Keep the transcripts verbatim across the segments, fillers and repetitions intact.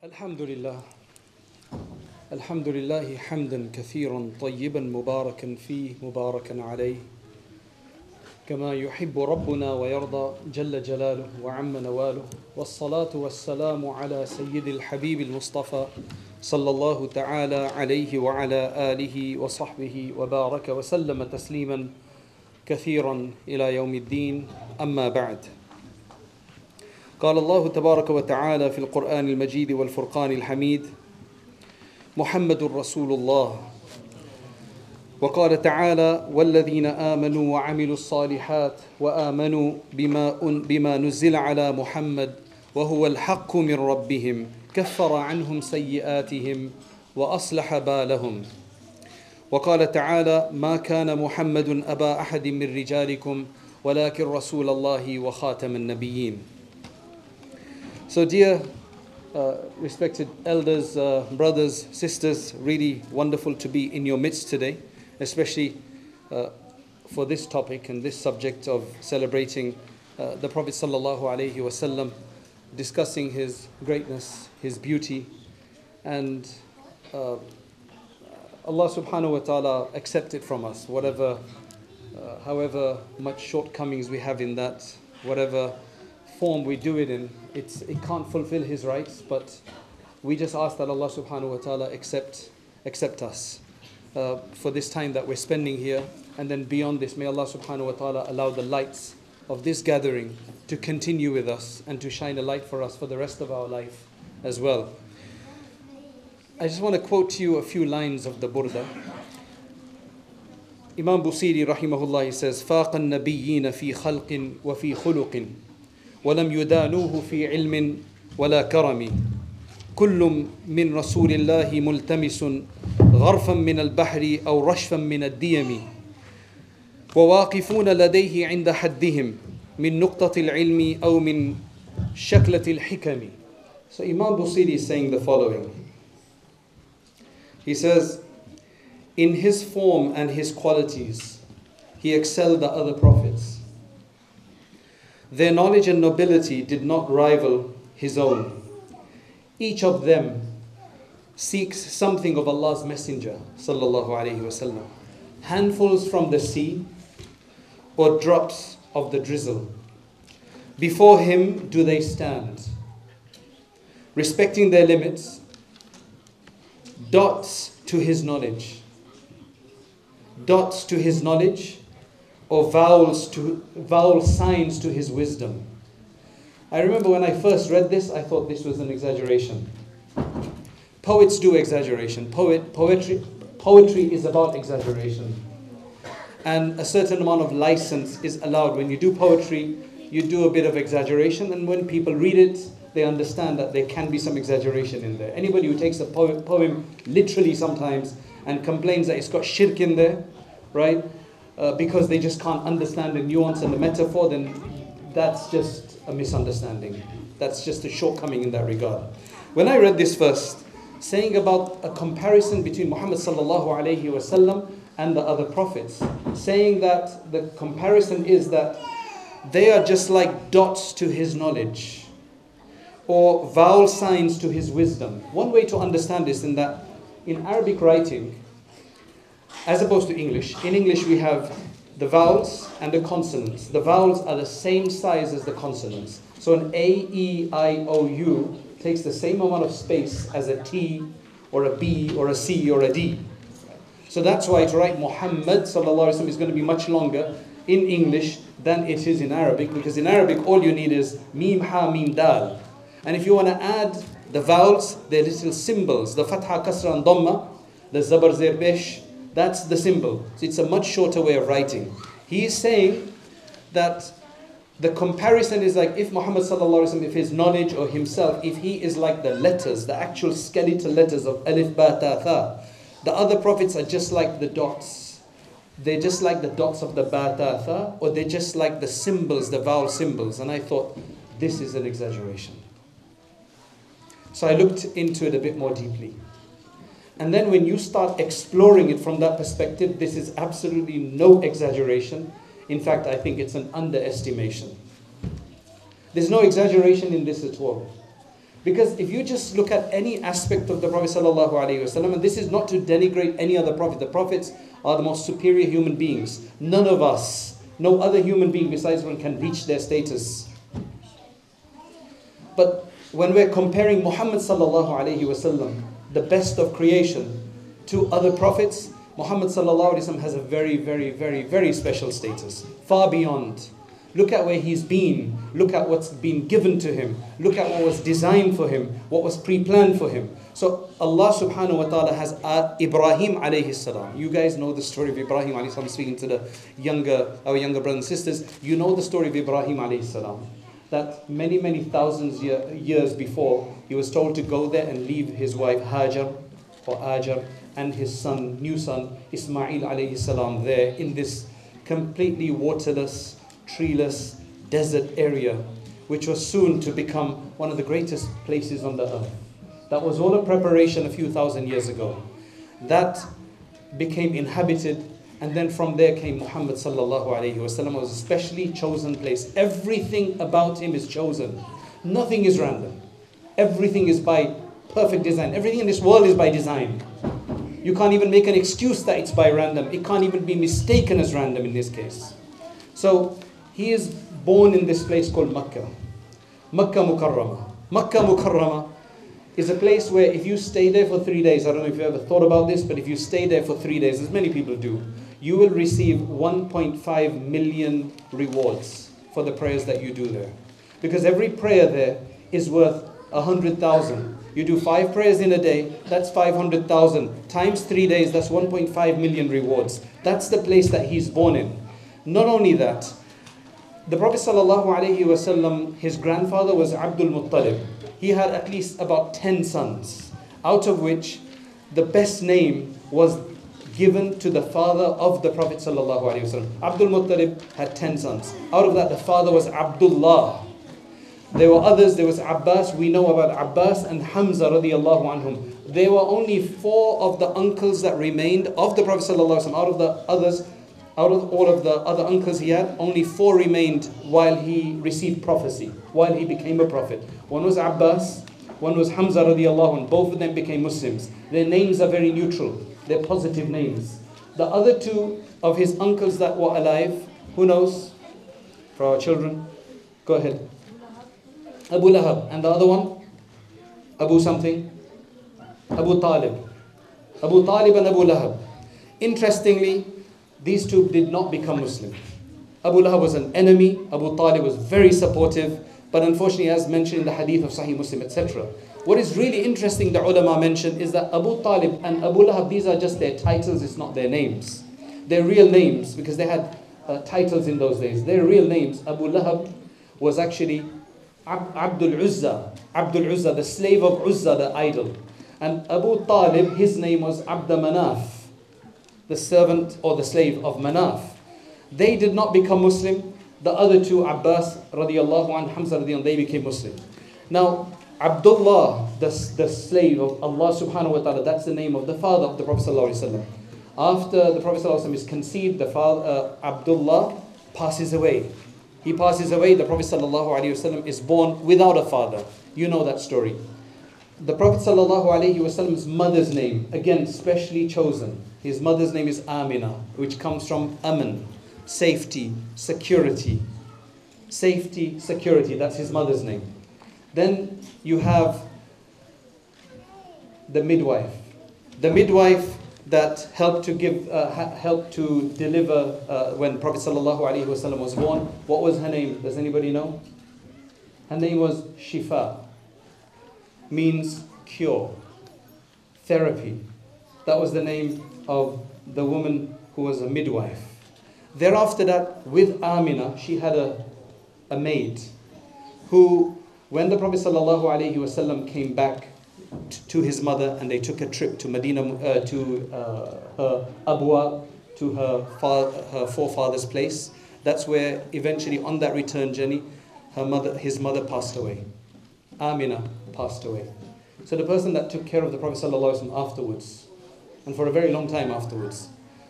Alhamdulillah. Alhamdulillah hamdan kathiran tayyiban mubarakan fee mubarakan alayh. كما يحب ربنا ويرضى جل جلاله وعم نواله والصلاة والسلام على سيد الحبيب المصطفى صلى الله تعالى عليه وعلى آله وصحبه وبارك وسلم تسليما كثيرا إلى يوم الدين أما بعد قال الله تبارك وتعالى في القرآن المجيد والفرقان الحميد محمد رسول الله وقال تعالى والذين آمنوا وعملوا الصالحات وآمنوا بما, بما نزل على محمد وهو الحق من ربهم كفر عنهم سيئاتهم وأصلح بالهم وقال تعالى ما كان محمد أبا أحد من رجالكم ولكن رسول الله وخاتم النبيين. So dear uh, respected elders, uh, brothers, sisters, really wonderful to be in your midst today, especially uh, for this topic and this subject of celebrating uh, the Prophet sallallahu alaihi wasallam, discussing his greatness, his beauty, and uh, Allah subhanahu wa ta'ala accept it from us, whatever, uh, however much shortcomings we have in that, whatever form we do it in, it's, it can't fulfill his rights, but we just ask that Allah subhanahu wa ta'ala accept, accept us. Uh, for this time that we're spending here, and then beyond this, may Allah subhanahu wa ta'ala allow the lights of this gathering to continue with us and to shine a light for us for the rest of our life as well. I just want to quote to you a few lines of the Burda. Imam Busiri rahimahullah, he says, فَاقَ النَّبِيِّينَ فِي خَلْقٍ وَفِي خُلُقٍ وَلَمْ يُدَانُوهُ فِي عِلْمٍ وَلَا كَرَمٍ كُلٌّ مِّن رَسُولِ اللَّهِ مُلْتَمِسٌ غرفا من البحر أو رشفا من الديم وواقفون لديه عند حدهم من نقطة العلم أو من شكلة الحكم. So Imam Busiri is saying the following. He says, in his form and his qualities, he excelled the other prophets. Their knowledge and nobility did not rival his own. Each of them seeks something of Allah's Messenger sallallahu alaihi wasallam, handfuls from the sea or drops of the drizzle. Before him do they stand, respecting their limits, dots to his knowledge, dots to his knowledge, or vowels to vowel signs to his wisdom. I remember when I first read this, I thought this was an exaggeration. Poets do exaggeration. Poet, poetry, poetry is about exaggeration. And a certain amount of license is allowed. When you do poetry, you do a bit of exaggeration. And when people read it, they understand that there can be some exaggeration in there. Anybody who takes a poem, poem literally sometimes and complains that it's got shirk in there, right? Uh, because they just can't understand the nuance and the metaphor, then that's just a misunderstanding. That's just a shortcoming in that regard. When I read this first, saying about a comparison between Muhammad sallallahu alaihi wasallam and the other prophets, saying that the comparison is that they are just like dots to his knowledge or vowel signs to his wisdom. One way to understand this in that in Arabic writing, as opposed to English, in English we have the vowels and the consonants. The vowels are the same size as the consonants. So an A, E, I, O, U takes the same amount of space as a T or a B or a C or a D. So that's why to write Muhammad sallallahu alaihi wasallam is going to be much longer in English than it is in Arabic, because in Arabic all you need is Mim, Ha, Mim, Dal. And if you want to add the vowels, their little symbols, the Fatha, Kasra and Dhamma, the Zabar, Zer, Besh, that's the symbol. So it's a much shorter way of writing. He is saying that the comparison is like if Muhammad sallallahu alaihi wasallam, if his knowledge or himself, if he is like the letters, the actual skeletal letters of Alif, Ba, Ta, Tha, the other prophets are just like the dots. They're just like the dots of the Ba, Ta, Tha, or they're just like the symbols, the vowel symbols. And I thought, this is an exaggeration. So I looked into it a bit more deeply. And then when you start exploring it from that perspective, this is absolutely no exaggeration. In fact, I think it's an underestimation. There's no exaggeration in this at all. Because if you just look at any aspect of the Prophet ﷺ, and this is not to denigrate any other Prophet, the Prophets are the most superior human beings. None of us, no other human being besides one can reach their status. But when we're comparing Muhammad ﷺ, the best of creation, to other Prophets, Muhammad ﷺ has a very, very, very, very special status, far beyond. Look at where he's been. Look at what's been given to him. Look at what was designed for him, what was pre-planned for him. So Allah subhanahu wa ta'ala has uh, Ibrahim alayhi salam. You guys know the story of Ibrahim alayhi salam. Speaking to the younger, our younger brothers and sisters, you know the story of Ibrahim alayhi salam. That many, many thousands year, years before, he was told to go there and leave his wife Hajar or Hajar and his son, new son, Ismail alayhi salam there in this completely waterless, treeless desert area, which was soon to become one of the greatest places on the earth. That was all a preparation a few thousand years ago. That became inhabited, and then from there came Muhammad sallallahu alaihi wasallam. Was a specially chosen place. Everything about him is chosen. Nothing is random. Everything is by perfect design. Everything in this world is by design. You can't even make an excuse that it's by random. It can't even be mistaken as random in this case. So he is born in this place called Makkah. Makkah Mukarramah. Makkah Mukarramah is a place where if you stay there for three days, I don't know if you ever thought about this, but if you stay there for three days, as many people do, you will receive one point five million rewards for the prayers that you do there. Because every prayer there is worth one hundred thousand. You do five prayers in a day, that's five hundred thousand. Times three days, that's one point five million rewards. That's the place that he's born in. Not only that, the Prophet ﷺ, his grandfather was Abdul Muttalib. He had at least about ten sons, out of which the best name was given to the father of the Prophet ﷺ. Abdul Muttalib had ten sons. Out of that, the father was Abdullah. There were others, there was Abbas. We know about Abbas and Hamza radiallahu anhum. There were only four of the uncles that remained of the Prophet ﷺ. Out of the others, out of all of the other uncles he had, only four remained while he received prophecy, while he became a prophet. One was Abbas, one was Hamza radiallahu anhu. Both of them became Muslims. Their names are very neutral. They're positive names. The other two of his uncles that were alive, who knows? For our children. Go ahead. Abu Lahab. And the other one? Abu something? Abu Talib. Abu Talib and Abu Lahab. Interestingly, these two did not become Muslim. Abu Lahab was an enemy. Abu Talib was very supportive. But unfortunately, as mentioned in the hadith of Sahih Muslim, et cetera. What is really interesting, the ulama mentioned, is that Abu Talib and Abu Lahab, these are just their titles, it's not their names. Their real names, because they had uh, titles in those days. Their real names, Abu Lahab was actually Ab Abdul Uzza. Abdul Uzza, the slave of Uzza, the idol. And Abu Talib, his name was Abd Manaf, the servant or the slave of Manaf. They did not become Muslim. The other two, Abbas radiallahu anhu, Hamza radiallahu anhu, they became Muslim. Now, Abdullah, the, the slave of Allah subhanahu wa ta'ala, that's the name of the father of the Prophet sallallahu alayhi wa sallam. After the Prophet sallallahu alayhi wa sallam is conceived, the father, uh, Abdullah passes away. He passes away, the Prophet sallallahu alayhi wa sallam is born without a father. You know that story. The Prophet sallallahu alayhi wa sallam's mother's name, again, specially chosen. His mother's name is Amina, which comes from Aman, safety, security. Safety, security, that's his mother's name. Then you have the midwife. The midwife that helped to give, uh, helped to deliver uh, when Prophet sallallahu alaihi wasallam was born. What was her name? Does anybody know? Her name was Shifa, means cure, therapy. That was the name of the woman who was a midwife. Thereafter that, with Amina, she had a, a maid who, when the Prophet ﷺ came back to his mother and they took a trip to Medina, uh, to uh, her Abwa, to her, her forefather's place, that's where eventually on that return journey, her mother, his mother passed away. Amina passed away. So the person that took care of the Prophet ﷺ afterwards, and for a very long time afterwards,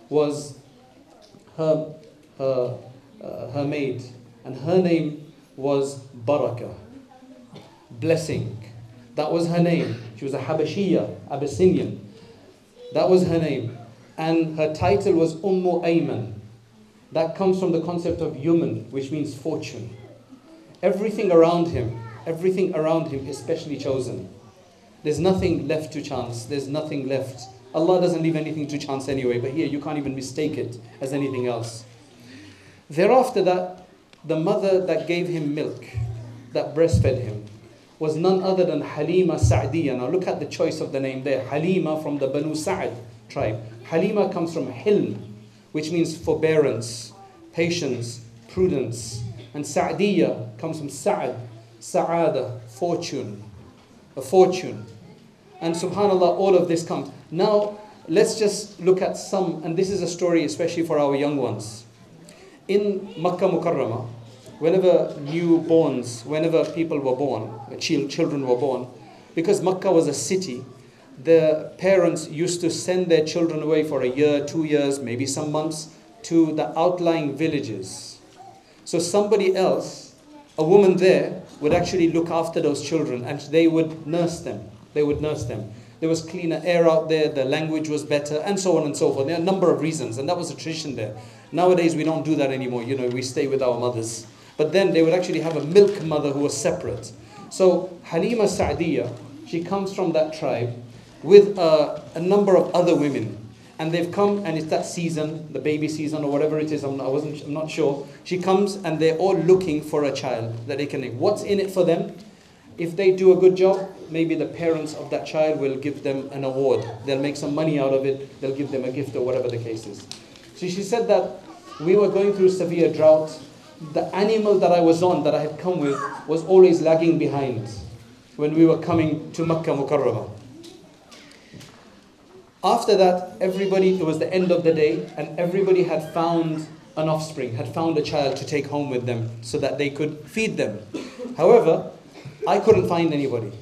was her, her, uh, her maid. And her name was Baraka, blessing. That was her name. She was a Habashiyya, Abyssinian. That was her name. And her title was Ummu Ayman. That comes from the concept of Yuman, which means fortune. Everything around him, everything around him is specially chosen. There's nothing left to chance. There's nothing left. Allah doesn't leave anything to chance anyway, but here you can't even mistake it as anything else. Thereafter that, the mother that gave him milk, that breastfed him, was none other than Halima Sa'diyya. Now look at the choice of the name there. Halima from the Banu Sa'd tribe. Halima comes from Hilm, which means forbearance, patience, prudence. And Sa'diyya comes from Sa'd, Sa'ada, fortune, a fortune. And subhanAllah, all of this comes. Now, let's just look at some, and this is a story especially for our young ones. In Makkah Mukarramah, whenever newborns, whenever people were born, children were born, because Makkah was a city, the parents used to send their children away for a year, two years, maybe some months, to the outlying villages. So somebody else, a woman there, would actually look after those children, and they would nurse them. They would nurse them. There was cleaner air out there, the language was better, and so on and so forth. There are a number of reasons, and that was a tradition there. Nowadays, we don't do that anymore. You know, we stay with our mothers. But then they would actually have a milk mother who was separate. So Halima Sa'diyya, she comes from that tribe with uh, a number of other women. And they've come, and it's that season, the baby season or whatever it is, I'm, I wasn't, I'm not sure. She comes, and they're all looking for a child that they can name. What's in it for them? If they do a good job, maybe the parents of that child will give them an award. They'll make some money out of it. They'll give them a gift or whatever the case is. So she said that we were going through severe drought. The animal that I was on, that I had come with, was always lagging behind when we were coming to Makkah Mukarramah. After that, everybody, it was the end of the day, and everybody had found an offspring, had found a child to take home with them so that they could feed them. However, I couldn't find anybody.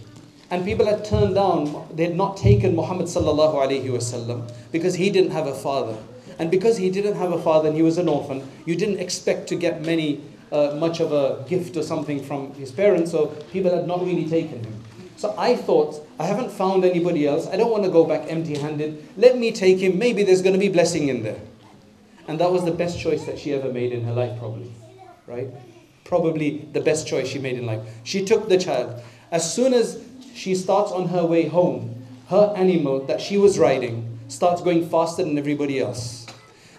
And people had turned down, they had not taken Muhammad sallallahu alayhi wasallam because he didn't have a father. And because he didn't have a father and he was an orphan, you didn't expect to get many, uh, much of a gift or something from his parents, so people had not really taken him. So I thought, I haven't found anybody else, I don't want to go back empty-handed, let me take him, maybe there's going to be blessing in there. And that was the best choice that she ever made in her life, probably, right? Probably the best choice she made in life. She took the child. As soon as she starts on her way home, her animal that she was riding starts going faster than everybody else.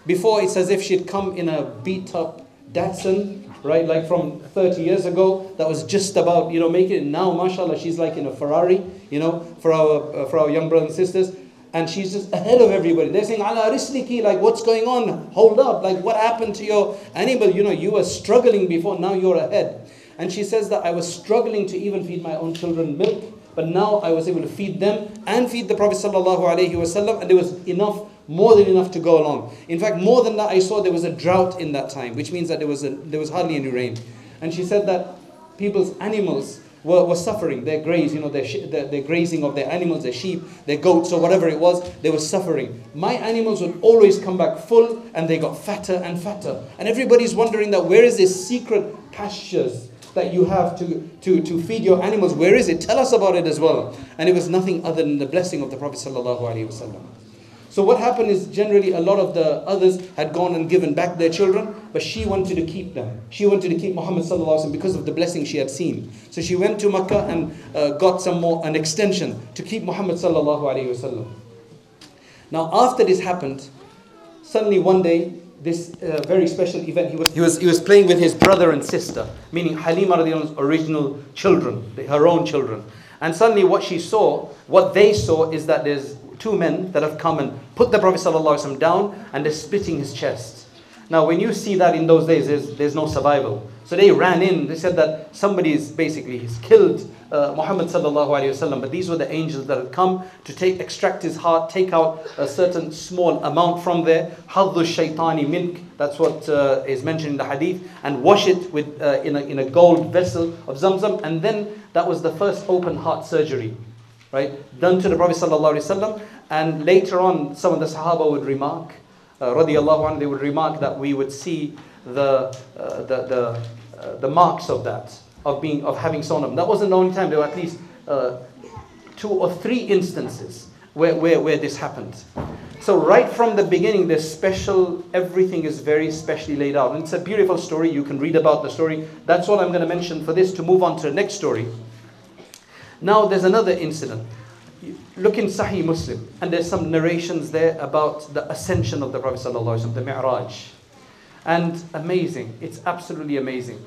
Before, it's as if she'd come in a beat-up Datsun, right, like from thirty years ago, that was just about, you know, making it. Now, mashallah, she's like in a Ferrari, you know, for our, uh, for our young brothers and sisters. And she's just ahead of everybody. They're saying, Ala risliki, like, what's going on? Hold up, like, what happened to your animal? You know, you were struggling before, now you're ahead. And she says that I was struggling to even feed my own children milk, but now I was able to feed them and feed the Prophet sallallahu alaihi wasallam, and there was enough, more than enough to go along. In fact, more than that, I saw there was a drought in that time, which means that there was, a, there was hardly any rain. And she said that people's animals were, were suffering, their graze, you know, their, their, their grazing of their animals, their sheep, their goats, or whatever it was, they were suffering. My animals would always come back full, and they got fatter and fatter. And everybody's wondering that where is this secret pastures that you have to, to, to feed your animals? Where is it? Tell us about it as well. And it was nothing other than the blessing of the Prophet sallallahu alaihi wasallam. So what happened is generally a lot of the others had gone and given back their children, but she wanted to keep them. She wanted to keep Muhammad sallallahu alaihi wasallam because of the blessing she had seen. So she went to Makkah and uh, got some more, an extension to keep Muhammad sallallahu alaihi wasallam. Now after this happened, suddenly one day, this uh, very special event, he was, he, was, he was playing with his brother and sister, meaning Halima radhiyallahu anha's original children, her own children. And suddenly what she saw, what they saw is that there's two men that have come and put the Prophet ﷺ down, and they're splitting his chest. Now when you see that in those days, there's, there's no survival. So they ran in, they said that somebody's basically, he's killed uh, Muhammad ﷺ, but these were the angels that had come to take, extract his heart, take out a certain small amount from there, haddu shaytani mink, that's what uh, is mentioned in the hadith, and wash it with, uh, in, a, in a gold vessel of Zamzam, and then that was the first open heart surgery. Right, done to the Prophet sallallahu alaihi wasallam, and later on, some of the Sahaba would remark, uh, radiyallahu anhu, they would remark that we would see the uh, the the, uh, the marks of that, of being of having sown them. That wasn't the only time. There were at least uh, two or three instances where, where, where this happened. So right from the beginning, this special, everything is very specially laid out. And it's a beautiful story. You can read about the story. That's all I'm going to mention for this, to move on to the next story. Now there's another incident. Look in Sahih Muslim, and there's some narrations there about the ascension of the Prophet sallallahu alaihi wasallam, the Mi'raj. And amazing, it's absolutely amazing.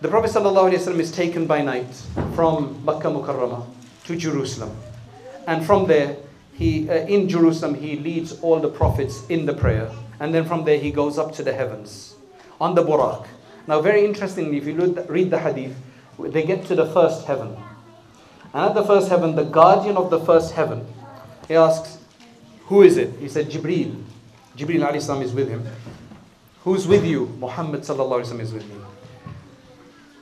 The Prophet sallallahu alaihi wasallam is taken by night from Makkah Mukarramah to Jerusalem. And from there, he uh, in Jerusalem, he leads all the prophets in the prayer. And then from there, he goes up to the heavens on the Buraq. Now very interestingly, if you read the hadith, they get to the first heaven. And at the first heaven, the guardian of the first heaven, he asks, who is it? He said, Jibreel. Jibreel alayhi salam is with him. Who's with you? Muhammad sallallahu alayhi wa sallam is with me.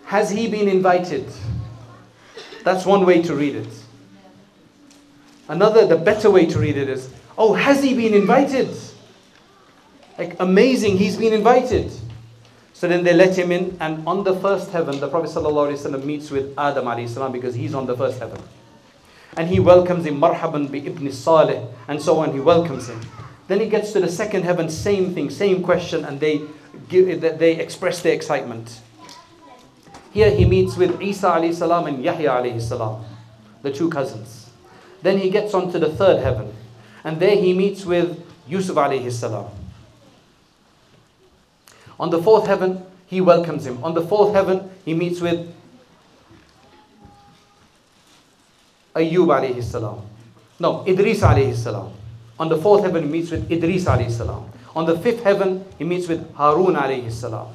Has he been invited? That's one way to read it. Another, the better way to read it is, oh, has he been invited? Like, amazing, he's been invited. So then they let him in, and on the first heaven, the Prophet ﷺ meets with Adam alayhi salam, because he's on the first heaven. And he welcomes him, marhaban bi ibn salih, and so on, he welcomes him. Then he gets to the second heaven, same thing, same question, and they, give, they express their excitement. Here he meets with Isa alayhi salam and Yahya alayhi salam, the two cousins. Then he gets on to the third heaven, and there he meets with Yusuf alayhi salam. On the fourth heaven, he welcomes him. On the fourth heaven, he meets with Ayyub alayhi salam. No, Idris alayhi salam. On the fourth heaven, he meets with Idris alayhi salam. On the fifth heaven, he meets with Harun alayhi salam.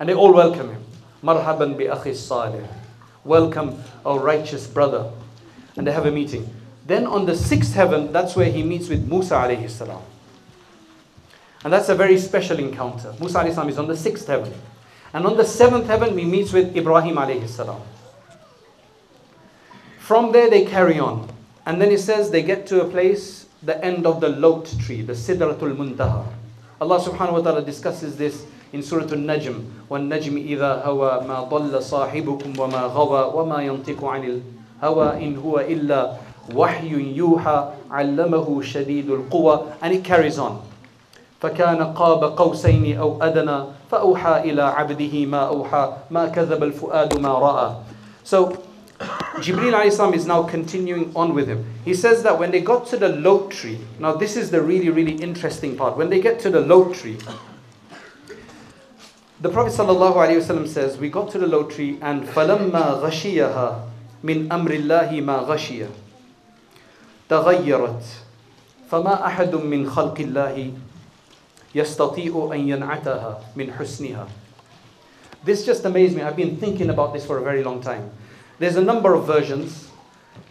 And they all welcome him. Marhaban bi akhi salih. Welcome, our righteous brother. And they have a meeting. Then on the sixth heaven, that's where he meets with Musa alayhi salam. And that's a very special encounter. Musa alayhi salam is on the sixth heaven. And on the seventh heaven, he meets with Ibrahim alayhi salam. From there, they carry on. And then it says they get to a place, the end of the Lot tree, the Sidratul Muntaha. Allah subhanahu wa ta'ala discusses this in Surah Al-Najm. وَالنَّجْمِ إِذَا هَوَى مَا ضَلَّ صَاحِبُكُمْ وَمَا غَوَى وَمَا يَنْطِقُ عَنِ الْهَوَى إِنْ هُوَ إِلَّا وَحْيٌ يُوحَى عَلَّمَهُ شَدِيدُ الْقُوَى. And it carries on. فكان قاب قوسين أو أدنى فأوحى إلى عبده ما أوحى ما كذب الفؤاد ما رأى. So Jibreel alayhi salam is now continuing on with him. He says that when they got to the Lot tree, now this is the really really interesting part. When they get to the Lot tree, the Prophet sallallahu alaihi wasallam says, we got to the Lot tree and فَلَمَّا غَشِيَهَا مِنْ أَمْرِ اللَّهِ مَا غَشِيَ تَغَيَّرَتْ فَمَا أَحَدٌ مِنْ خَلْقِ اللَّهِ يَسْتَطِيعُ أَنْ يَنْعَتَهَا مِنْ حُسْنِهَا. This just amazed me. I've been thinking about this for a very long time. There's a number of versions.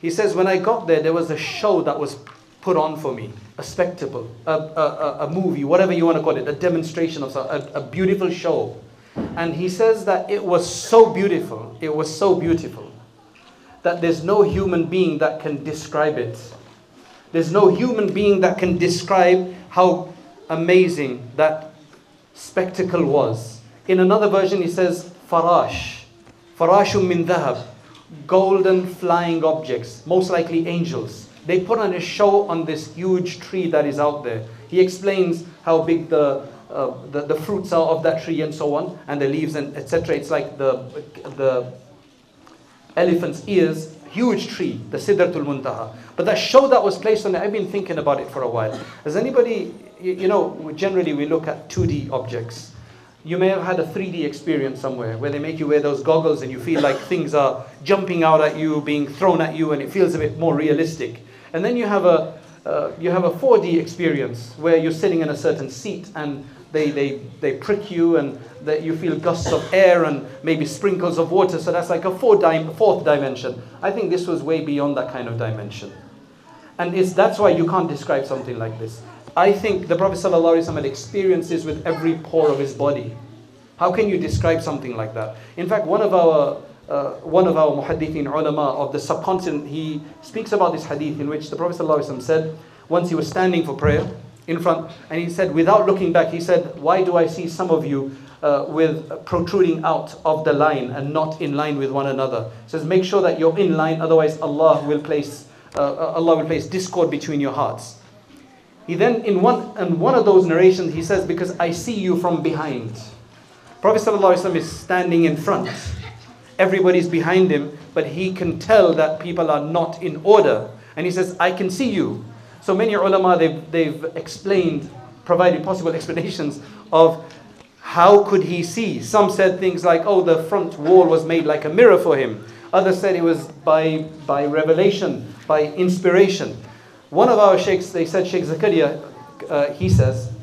He says, when I got there, there was a show that was put on for me, a spectacle, a, a, a movie, whatever you want to call it, a demonstration of a, a beautiful show. And he says that it was so beautiful, it was so beautiful, that there's no human being that can describe it. There's no human being that can describe how amazing that spectacle was. In another version, he says, Farash. Farashun min dhahab. Golden flying objects, most likely angels. They put on a show on this huge tree that is out there. He explains how big the, uh, the, the fruits are of that tree and so on, and the leaves and et cetera. It's like the, the elephant's ears. Huge tree, the Sidratul Muntaha. But that show that was placed on it, I've been thinking about it for a while. Has anybody, you, you know, generally we look at two D objects. You may have had a three D experience somewhere where they make you wear those goggles and you feel like things are jumping out at you, being thrown at you, and it feels a bit more realistic. And then you have a, uh, you have a four D experience where you're sitting in a certain seat and They, they, they prick you and that you feel gusts of air and maybe sprinkles of water. So that's like a four di- fourth dimension. I think this was way beyond that kind of dimension. And it's, that's why you can't describe something like this. I think the Prophet ﷺ had experiences with every pore of his body. How can you describe something like that? In fact, one of our uh, one of our muhaddithin ulama of the subcontinent, he speaks about this hadith in which the Prophet ﷺ said, once he was standing for prayer in front, and he said, without looking back, he said, why do I see some of you uh, with protruding out of the line and not in line with one another? He says, make sure that you're in line, otherwise Allah will place uh, Allah will place discord between your hearts. He then, in one in one of those narrations, he says, because I see you from behind. Prophet ﷺ is standing in front. Everybody's behind him, but he can tell that people are not in order. And he says, I can see you. So many ulama, they've, they've explained, provided possible explanations of how could he see. Some said things like, oh, the front wall was made like a mirror for him. Others said it was by, by revelation, by inspiration. One of our sheikhs, they said, Shaykh Zakaria, uh, he says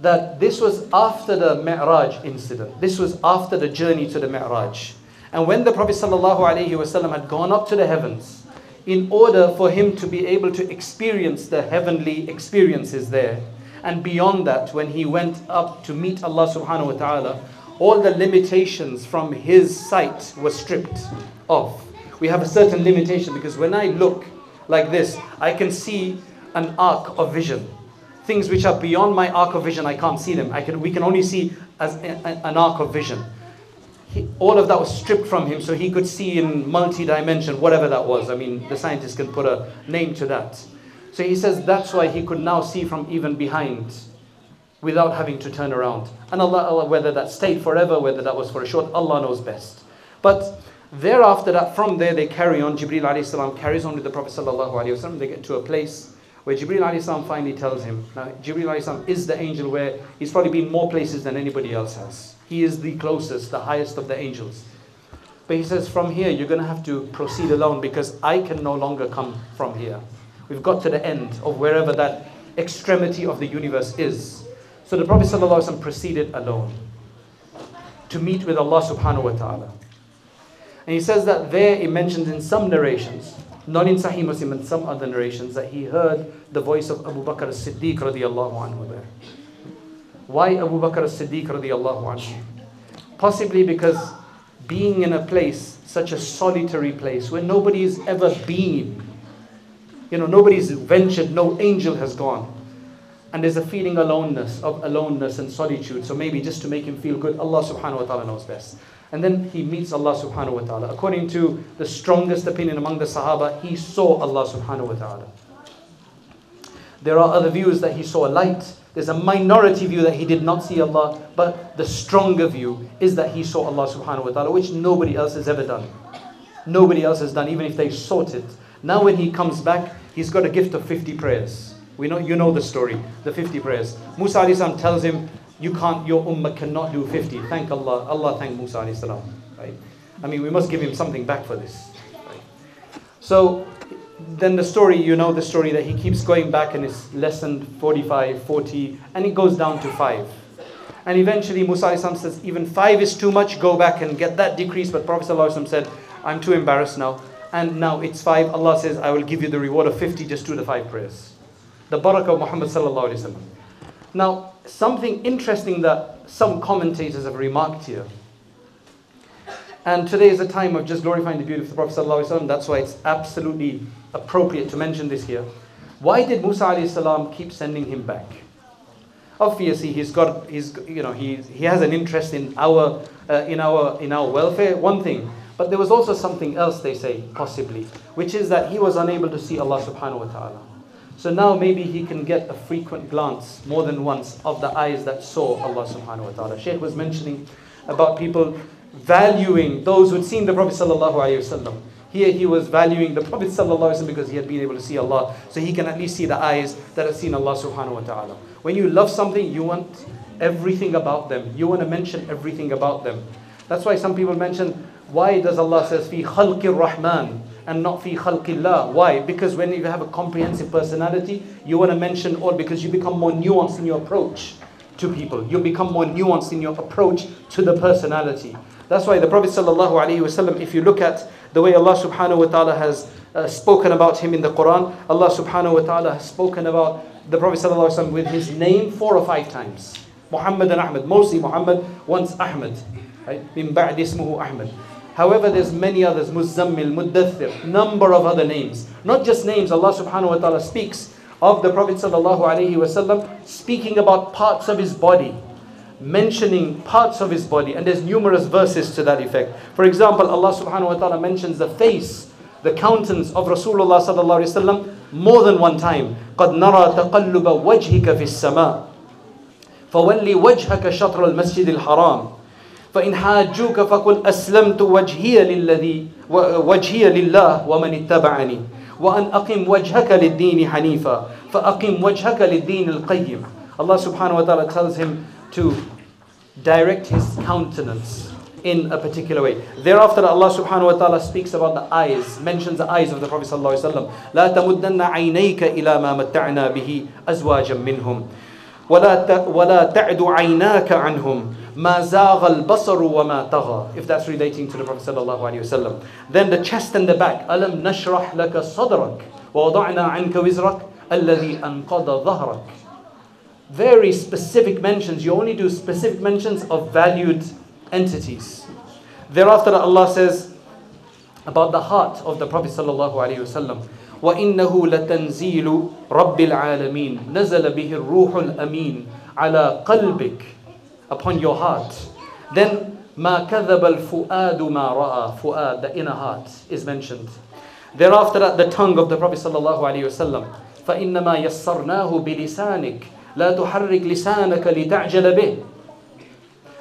that this was after the Mi'raj incident. This was after the journey to the Mi'raj. And when the Prophet ﷺ had gone up to the heavens, in order for him to be able to experience the heavenly experiences there, and beyond that, when he went up to meet Allah subhanahu wa ta'ala, all the limitations from his sight were stripped off. We have a certain limitation, because when I look like this, I can see an arc of vision. Things which are beyond my arc of vision, I can't see them. I can, we can only see as a, a, an arc of vision. He, all of that was stripped from him, so he could see in multi-dimension, whatever that was. I mean, the scientists can put a name to that. So he says that's why he could now see from even behind, without having to turn around. And Allah, Allah whether that stayed forever, whether that was for a short, Allah knows best. But thereafter, that from there they carry on. Jibreel alayhi salam carries on with the Prophet sallallahu alayhi wa sallam. They get to a place where Jibreel alayhi salam finally tells him. Now, Jibreel alayhi salam is the angel where he's probably been more places than anybody else has. He is the closest, the highest of the angels. But he says, from here you're going to have to proceed alone, because I can no longer come from here. We've got to the end of wherever that extremity of the universe is. So the Prophet sallallahu alayhi wa sallam proceeded alone to meet with Allah subhanahu wa ta'ala. And he says that there, it mentions in some narrations, not in Sahih Muslim and some other narrations, that he heard the voice of Abu Bakr as-Siddiq radiyallahu anhu there. Why Abu Bakr as-Siddiq radiyallahu anhu? Possibly because being in a place, such a solitary place, where nobody's ever been, you know, nobody's ventured, no angel has gone. And there's a feeling aloneness, of aloneness and solitude. So maybe just to make him feel good, Allah subhanahu wa ta'ala knows best. And then he meets Allah subhanahu wa ta'ala. According to the strongest opinion among the Sahaba, he saw Allah subhanahu wa ta'ala. There are other views that he saw a light. There's a minority view that he did not see Allah. But the stronger view is that he saw Allah subhanahu wa ta'ala, which nobody else has ever done. Nobody else has done, even if they sought it. Now when he comes back, he's got a gift of fifty prayers. We know, you know the story, the fifty prayers. Musa alayhi salam tells him, You can't, your ummah cannot do fifty. Thank Allah. Allah thank Musa alayhi salam. Right? I mean, we must give him something back for this. Right? So, then the story, you know the story that he keeps going back, and it's lesson forty-five, forty, and it goes down to five. And eventually Musa alayhi salam says, even five is too much, go back and get that decrease. But Prophet sallallahu alayhi wasallam said, I'm too embarrassed now. And now it's five. Allah says, I will give you the reward of fifty, just do the five prayers. The barakah of Muhammad sallallahu alayhi wasallam. Now, something interesting that some commentators have remarked here. And today is a time of just glorifying the beauty of the Prophet ﷺ. That's why it's absolutely appropriate to mention this here. Why did Musa ﷺ keep sending him back? Obviously, he's got, he's, you know, he he has an interest in our uh, in our in our welfare. One thing, but there was also something else they say possibly, which is that he was unable to see Allah Subhanahu wa Taala. So now maybe he can get a frequent glance, more than once, of the eyes that saw Allah subhanahu wa ta'ala. Shaykh was mentioning about people valuing those who'd seen the Prophet sallallahu alayhi wasallam. Here he was valuing the Prophet sallallahu alayhi wasallam because he had been able to see Allah. So he can at least see the eyes that have seen Allah subhanahu wa ta'ala. When you love something, you want everything about them. You want to mention everything about them. That's why some people mention, why does Allah says, fi khalqir rahman? And not fi khalqillah. Why? Because when you have a comprehensive personality, you want to mention all, because you become more nuanced in your approach to people. You become more nuanced in your approach to the personality. That's why the Prophet sallallahu alaihi wasallam, if you look at the way Allah subhanahu wa ta'ala has uh, spoken about him in the Quran, Allah subhanahu wa ta'ala has spoken about the Prophet sallallahu alaihi wasallam with his name four or five times. Muhammad and Ahmed, mostly Muhammad, once Ahmed. Right? Min ba'd ismuhu Ahmed. However, there's many others, Muzzammil, Muddathir, number of other names. Not just names, Allah subhanahu wa ta'ala speaks of the Prophet ﷺ speaking about parts of his body, mentioning parts of his body, and there's numerous verses to that effect. For example, Allah subhanahu wa ta'ala mentions the face, the countenance of Rasulullah sallallahu alaihi wasallam more than one time. قَدْ نَرَى تَقَلُّبَ وَجْهِكَ فِي السَّمَاءِ فَوَلِّ وَجْهَكَ شَطْرَ الْمَسْجِدِ الْحَرَامِ فَإِنْ حَاجُّوكَ فَقُلْ أَسْلَمْتُ وَجْهِيَ لِلَّذِي وَجْهِيَ لِلَّهِ وَمَنِ اتَّبَعَنِي وَأَنْ أَقِمْ وَجْهَكَ لِلدِّينِ حَنِيفًا فَأَقِمْ وَجْهَكَ لِلدِّينِ الْقَيِّمِ. Allah subhanahu wa ta'ala tells him to direct his countenance in a particular way. Thereafter, Allah subhanahu wa ta'ala speaks about the eyes, mentions the eyes of the Prophet sallallahu alaihi wasallam. لَا تَمُدَّنَّ عَيْنَيْكَ إِلَى مَا مَتَّعْنَا بِهِ أَزْوَاجًا مِّنْهُمْ وَلَا تَعْدُ عَيْنَاكَ عَنْهُمْ مَا زَاغَ الْبَصَرُ وَمَا طَغَى. If that's relating to the Prophet sallallahu alaihi wasallam. Then the chest and the back. أَلَمْ نَشْرَحْ لَكَ صَدْرَكَ وَوَضَعْنَا عَنْكَ وِزْرَكَ الَّذِي أَنْقَضَ ظَهْرَكَ. Very specific mentions. You only do specific mentions of valued entities. Thereafter, Allah says about the heart of the Prophet sallallahu alaihi wasallam, وَإِنَّهُ لَتَنْزِيلُ رَبِّ الْعَالَمِينَ نَزَلَ بِهِ الرُّوحُ الْأَمِينَ عَلَى قَلْبِكَ, upon your heart. Then مَا كَذَبَ الْفُؤَادُ مَا رَأَى. Fu'ad, the inner heart, is mentioned. Thereafter, the tongue of the Prophet sallallahu alaihi wasallam, فَإِنَّمَا يَسَّرْنَاهُ بِلِسَانِكَ لَا تُحَرِّكْ لِسَانَكَ لِتَعْجَلَ بِهِ.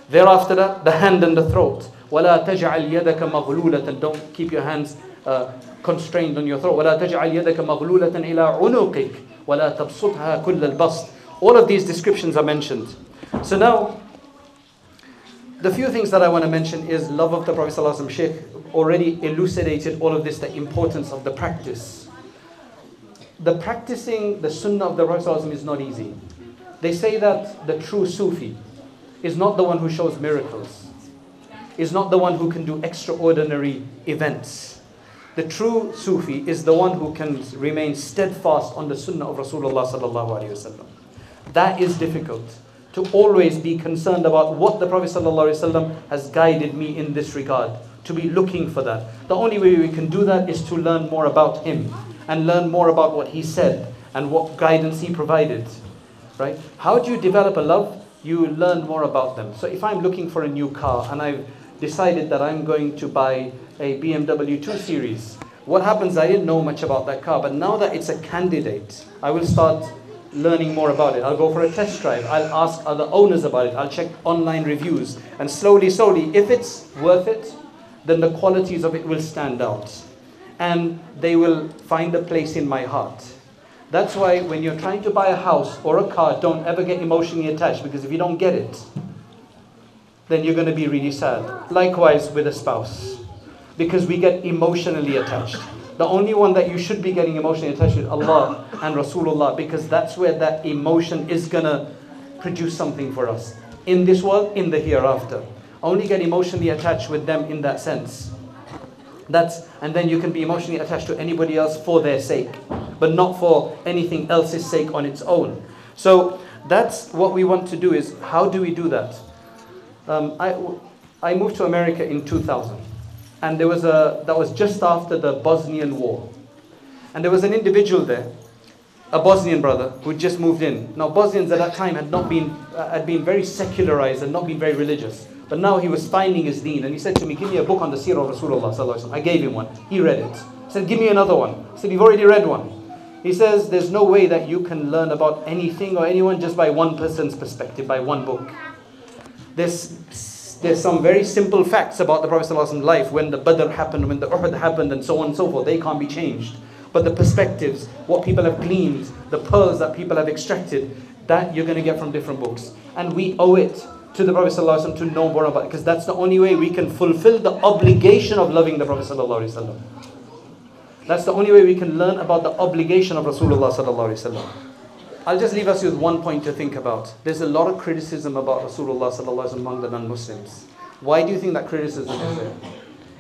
Thereafter, the hand and the throat. وَلَا تَجْعَلْ يَدَكَ مَغْلُولَةً. Don't keep your hands uh, constrained on your throat. وَلَا تَجْعَلْ يَدَكَ مَغْلُولَةً إِلَىٰ عُنُوقِكَ وَلَا تَبْسُطْهَا كُلَّ الْبَسْطِ. All of these descriptions are mentioned. So now, the few things that I want to mention is love of the Prophet ﷺ. Shaykh already elucidated all of this, the importance of the practice. The practicing the sunnah of the Prophet ﷺ is not easy. They say that the true Sufi is not the one who shows miracles, is not the one who can do extraordinary events. The true Sufi is the one who can remain steadfast on the sunnah of Rasulullah sallallahu alaihi wasallam. That is difficult, to always be concerned about what the Prophet sallallahu alaihi wasallam has guided me in this regard, to be looking for that. The only way we can do that is to learn more about him and learn more about what he said and what guidance he provided. Right? How do you develop a love? You learn more about them. So if I'm looking for a new car and I've decided that I'm going to buy a B M W two series, what happens? I didn't know much about that car, but now that it's a candidate, I will start learning more about it. I'll go for a test drive. I'll ask other owners about it. I'll check online reviews. And slowly, slowly, if it's worth it, then the qualities of it will stand out. And they will find a place in my heart. That's why when you're trying to buy a house or a car, don't ever get emotionally attached, because if you don't get it, then you're going to be really sad. Likewise with a spouse, because we get emotionally attached. The only one that you should be getting emotionally attached with, Allah and Rasulullah, because that's where that emotion is going to produce something for us. In this world, in the hereafter. Only get emotionally attached with them in that sense. That's, and then you can be emotionally attached to anybody else for their sake, but not for anything else's sake on its own. So that's what we want to do, is how do we do that? Um, I, I moved to America in two thousand, and there was a, that was just after the Bosnian War. And there was an individual there, a Bosnian brother, who just moved in. Now Bosnians at that time had not been, uh, had been very secularized and not been very religious. But now he was finding his deen, and he said to me, give me a book on the seerah of Rasulullah sallallahu alaihi wasallam. I gave him one, he read it. He said, give me another one. I said, you've already read one. He says, there's no way that you can learn about anything or anyone just by one person's perspective, by one book. There's, there's some very simple facts about the Prophet ﷺ's life, when the Badr happened, when the Uhud happened, and so on and so forth. They can't be changed. But the perspectives, what people have gleaned, the pearls that people have extracted, that you're going to get from different books. And we owe it to the Prophet ﷺ to know more about it, because that's the only way we can fulfill the obligation of loving the Prophet ﷺ. That's the only way we can learn about the obligation of Rasulullah sallallahu alaihi wasallam. I'll just leave us with one point to think about. There's a lot of criticism about Rasulullah sallallahu alaihi wasallam among the non-Muslims. Why do you think that criticism is there?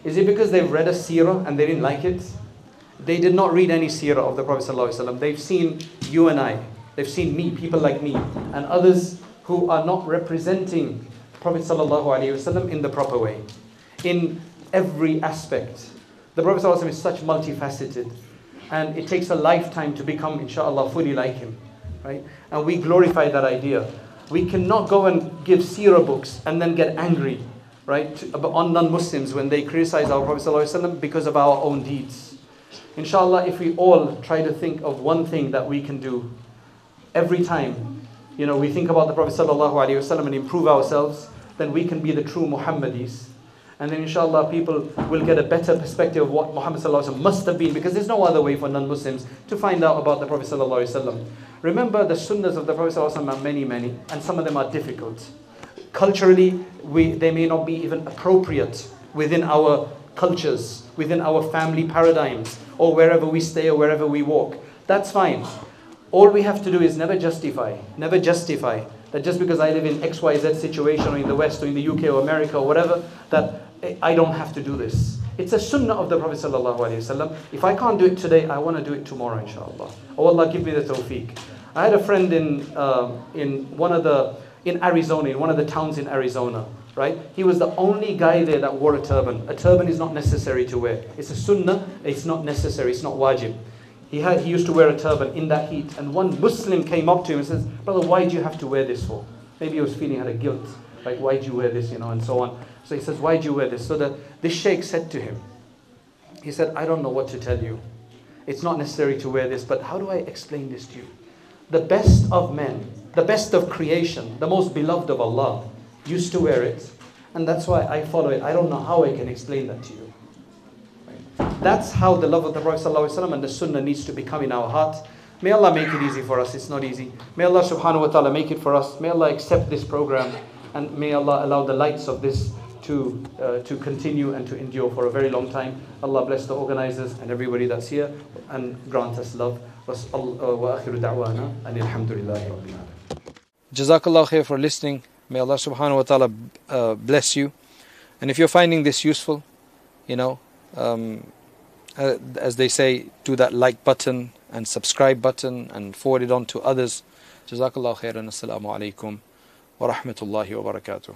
Is it because they've read a seerah and they didn't like it? They did not read any seerah of the Prophet sallallahu alaihi wasallam. They've seen you and I. They've seen me, people like me, and others who are not representing Prophet sallallahu alaihi wasallam in the proper way, in every aspect. The Prophet ﷺ is such multifaceted. and it takes a lifetime to become, inshallah, fully like him, right? And we glorify that idea. We cannot go and give seerah books and then get angry, right, on non-Muslims when they criticize our Prophet ﷺ because of our own deeds. Inshallah, if we all try to think of one thing that we can do every time, you know, we think about the Prophet ﷺ and improve ourselves, then we can be the true Muhammadis. And then inshallah people will get a better perspective of what Muhammad ﷺ must have been, because there's no other way for non-Muslims to find out about the Prophet ﷺ. Remember, the sunnahs of the Prophet ﷺ are many, many, and some of them are difficult. Culturally, we, they may not be even appropriate within our cultures, within our family paradigms, or wherever we stay or wherever we walk. That's fine. All we have to do is never justify, never justify that just because I live in X Y Z situation, or in the West, or in the U K, or America, or whatever, that I don't have to do this. It's a sunnah of the Prophet ﷺ. If I can't do it today, I want to do it tomorrow, inshallah. Oh Allah, give me the tawfiq. I had a friend in, uh, in, one of the, in Arizona, in one of the towns in Arizona, right? He was the only guy there that wore a turban. A turban is not necessary to wear. It's a sunnah, it's not necessary, it's not wajib. He, had, he used to wear a turban in that heat, and one Muslim came up to him and says, "Brother, why do you have to wear this for?" Maybe he was feeling out of guilt, like, why do you wear this, you know, and so on. So he says, "Why do you wear this?" So the, this sheikh said to him, he said, "I don't know what to tell you. It's not necessary to wear this, but how do I explain this to you? The best of men, the best of creation, the most beloved of Allah, used to wear it, and that's why I follow it. I don't know how I can explain that to you." That's how the love of the Prophet ﷺ and the sunnah needs to become in our heart. May Allah make it easy for us. It's not easy. May Allah subhanahu wa ta'ala make it for us. May Allah accept this program, and may Allah allow the lights of this to uh, to continue and to endure for a very long time. Allah bless the organizers and everybody that's here, and grant us love. Jazakallah khair for listening. May Allah subhanahu wa ta'ala uh, bless you. And if you're finding this useful, you know, um, uh, as they say, do that like button and subscribe button and forward it on to others. Jazakallah khair, and assalamu alaikum wa rahmatullahi wa barakatuh.